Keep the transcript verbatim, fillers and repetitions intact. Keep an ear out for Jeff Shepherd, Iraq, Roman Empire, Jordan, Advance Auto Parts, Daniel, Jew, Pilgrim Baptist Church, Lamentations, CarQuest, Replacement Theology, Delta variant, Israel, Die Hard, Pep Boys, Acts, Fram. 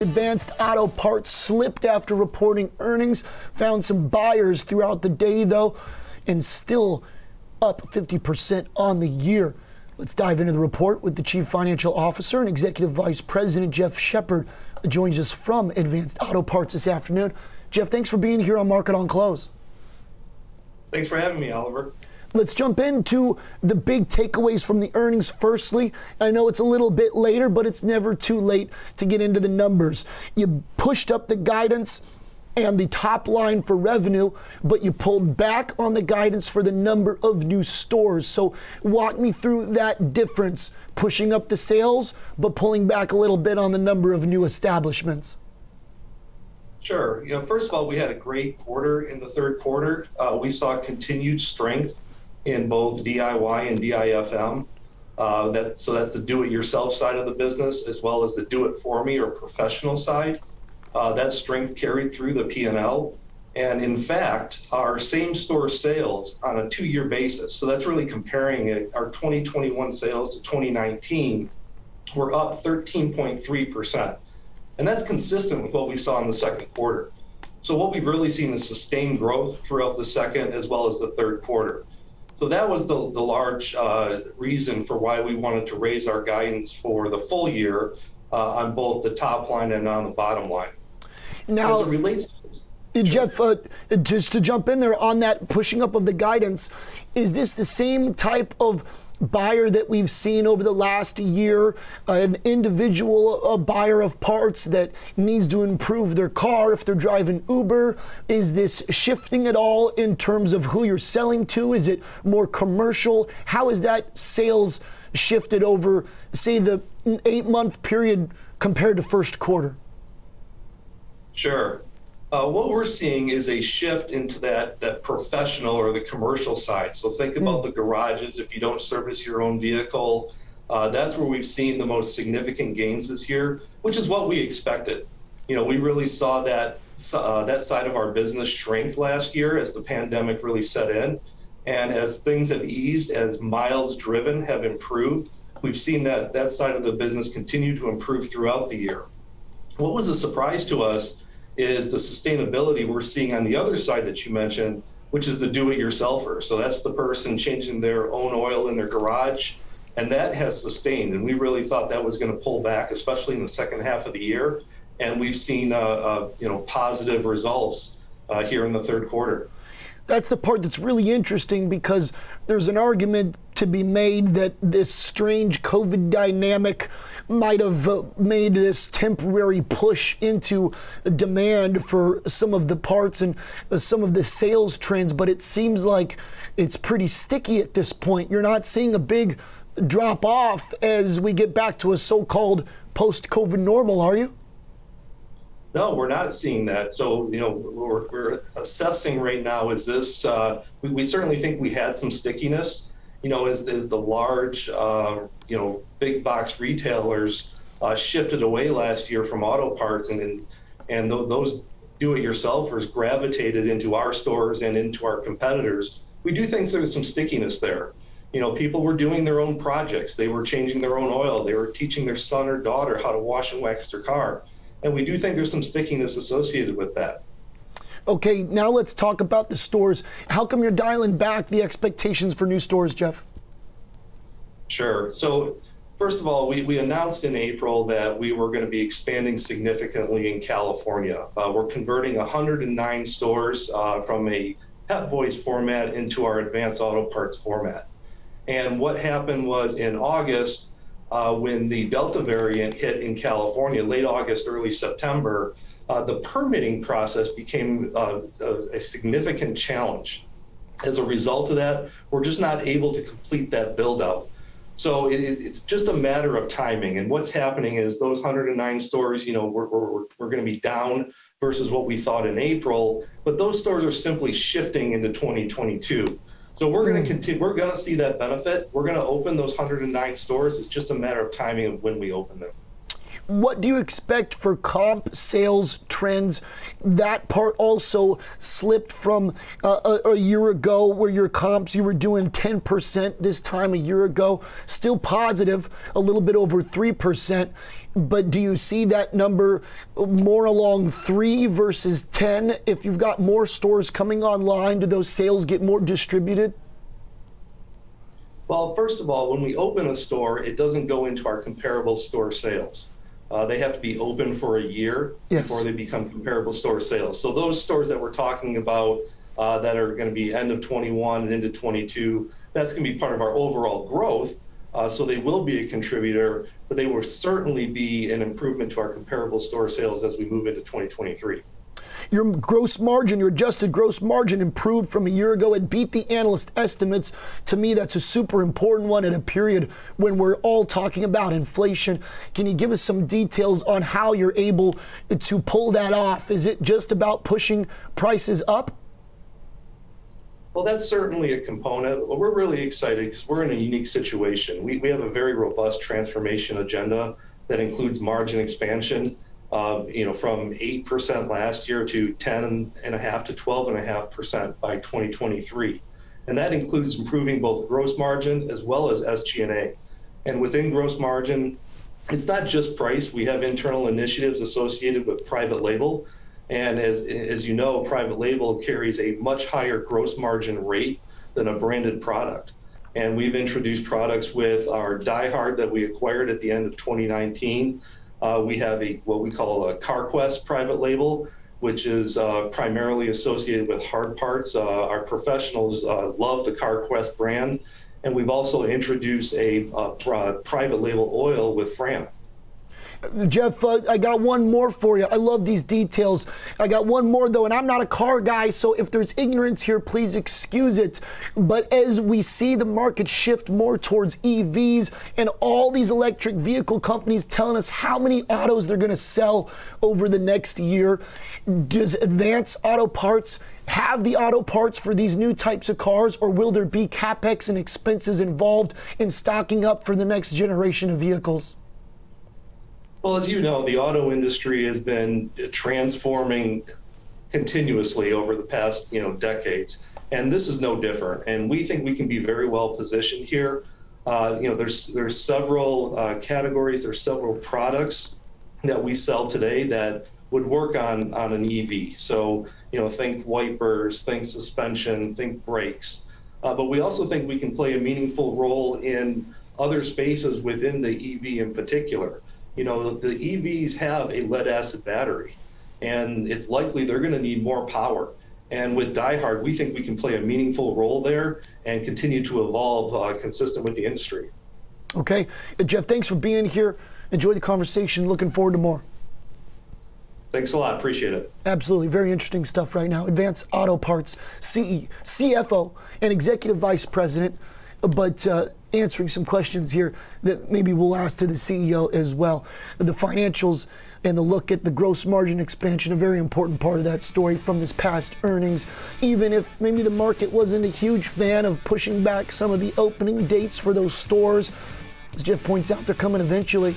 Advance Auto Parts slipped after reporting earnings, found some buyers throughout the day though, and still up fifty percent on the year. Let's dive into the report with the Chief Financial Officer and Executive Vice President Jeff Shepherd, who joins us from Advance Auto Parts this afternoon. Jeff, thanks for being here on Market on Close. Thanks for having me, Oliver. Let's jump into the big takeaways from the earnings firstly. I know it's a little bit later, but it's never too late to get into the numbers. You pushed up the guidance and the top line for revenue, but you pulled back on the guidance for the number of new stores. So walk me through that difference, pushing up the sales, but pulling back a little bit on the number of new establishments. Sure. You know, first of all, we had a great quarter in the third quarter. Uh, we saw continued strength in both D I Y and D I F M. Uh, that, so that's the do-it-yourself side of the business, as well as the do-it-for-me or professional side. Uh, that strength carried through the P and L. And in fact, our same-store sales on a two-year basis, so that's really comparing it, our twenty twenty-one sales to twenty nineteen, were up thirteen point three percent. And that's consistent with what we saw in the second quarter. So what we've really seen is sustained growth throughout the second as well as the third quarter. So that was the, the large uh, reason for why we wanted to raise our guidance for the full year uh, on both the top line and on the bottom line. Now, as it relates to- Jeff, uh, just to jump in there on that pushing up of the guidance, is this the same type of buyer that we've seen over the last year, uh, an individual uh, buyer of parts that needs to improve their car if they're driving Uber? Is this shifting at all in terms of who you're selling to? Is it more commercial? How is that sales shifted over, say, the eight-month period compared to first quarter? Sure. Uh, what we're seeing is a shift into that that professional or the commercial side. So think about the garages. If you don't service your own vehicle, uh, that's where we've seen the most significant gains this year, which is what we expected. You know, we really saw that uh, that side of our business shrink last year as the pandemic really set in, and as things have eased, as miles driven have improved, we've seen that that side of the business continue to improve throughout the year. What was a surprise to us is the sustainability we're seeing on the other side that you mentioned, which is the do-it-yourselfer. So that's the person changing their own oil in their garage, and that has sustained. And we really thought that was going to pull back, especially in the second half of the year. And we've seen uh, uh, you know positive results uh, here in the third quarter. That's the part that's really interesting, because there's an argument to be made that this strange COVID dynamic might have uh, made this temporary push into demand for some of the parts and uh, some of the sales trends, but it seems like it's pretty sticky at this point. You're not seeing a big drop off as we get back to a so-called post-COVID normal, are you? No, we're not seeing that. So, you know, we're, we're assessing right now, is this, uh, we, we certainly think we had some stickiness. You know, as, as the large, uh, you know, big box retailers uh, shifted away last year from auto parts, and and, and th- those do-it-yourselfers gravitated into our stores and into our competitors, we do think there's some stickiness there. You know, people were doing their own projects. They were changing their own oil. They were teaching their son or daughter how to wash and wax their car. And we do think there's some stickiness associated with that. Okay, now let's talk about the stores. How come you're dialing back the expectations for new stores, Jeff? Sure. So first of all, we, we announced in April that we were going to be expanding significantly in California. Uh, we're converting one hundred nine stores uh, from a Pep Boys format into our Advance Auto Parts format. And what happened was in August, uh, when the Delta variant hit in California, late August, early September, Uh, the permitting process became uh, a, a significant challenge. As a result of that, we're just not able to complete that build out. So it, it's just a matter of timing. And what's happening is those one hundred nine stores, you know, we're, we're, we're going to be down versus what we thought in April, but those stores are simply shifting into twenty twenty-two. So we're going to continue, we're going to see that benefit. We're going to open those one hundred nine stores. It's just a matter of timing of when we open them. What do you expect for comp sales trends? That part also slipped from uh, a, a year ago, where your comps, you were doing ten percent this time a year ago, still positive, a little bit over three percent. but do you see that number more along three versus ten? If you've got more stores coming online, do those sales get more distributed? Well, first of all, when we open a store, it doesn't go into our comparable store sales. Uh, they have to be open for a year yes. before they become comparable store sales. So those stores that we're talking about uh, that are going to be end of twenty-one and into twenty-two, that's going to be part of our overall growth. Uh, so they will be a contributor, but they will certainly be an improvement to our comparable store sales as we move into twenty twenty-three. Your gross margin, your adjusted gross margin improved from a year ago. It beat the analyst estimates. To me, that's a super important one at a period when we're all talking about inflation. Can you give us some details on how you're able to pull that off? Is it just about pushing prices up? Well, that's certainly a component. We're really excited because we're in a unique situation. We, we have a very robust transformation agenda that includes margin expansion. Uh, you know, from eight percent last year to ten and a half to twelve and a half percent by twenty twenty-three. And that includes improving both gross margin as well as S G and A. And within gross margin, it's not just price. We have internal initiatives associated with private label. And as, as you know, private label carries a much higher gross margin rate than a branded product. And we've introduced products with our Die Hard that we acquired at the end of twenty nineteen. Uh, we have a what we call a CarQuest private label, which is uh, primarily associated with hard parts. Uh, our professionals uh, love the CarQuest brand, and we've also introduced a, a, a private label oil with Fram. Jeff, uh, I got one more for you. I love these details. I got one more, though, and I'm not a car guy, so if there's ignorance here, please excuse it. But as we see the market shift more towards E Vs and all these electric vehicle companies telling us how many autos they're going to sell over the next year, does Advance Auto Parts have the auto parts for these new types of cars, or will there be capex and expenses involved in stocking up for the next generation of vehicles? Well, as you know, the auto industry has been transforming continuously over the past, you know, decades, and this is no different. And we think we can be very well positioned here. Uh, you know, there's there's several uh, categories, there's several products that we sell today that would work on on an E V. So, you know, think wipers, think suspension, think brakes. Uh, but we also think we can play a meaningful role in other spaces within the E V in particular. You know, the E Vs have a lead acid battery, and it's likely they're going to need more power. And with Die Hard, we think we can play a meaningful role there and continue to evolve uh, consistent with the industry. Okay. Jeff, thanks for being here. Enjoy the conversation. Looking forward to more. Thanks a lot. Appreciate it. Absolutely. Very interesting stuff right now. Advance Auto Parts, C E, C F O, and Executive Vice President. But uh, answering some questions here that maybe we'll ask to the C E O as well. The financials and the look at the gross margin expansion, a very important part of that story from this past earnings, even if maybe the market wasn't a huge fan of pushing back some of the opening dates for those stores. As Jeff points out, they're coming eventually.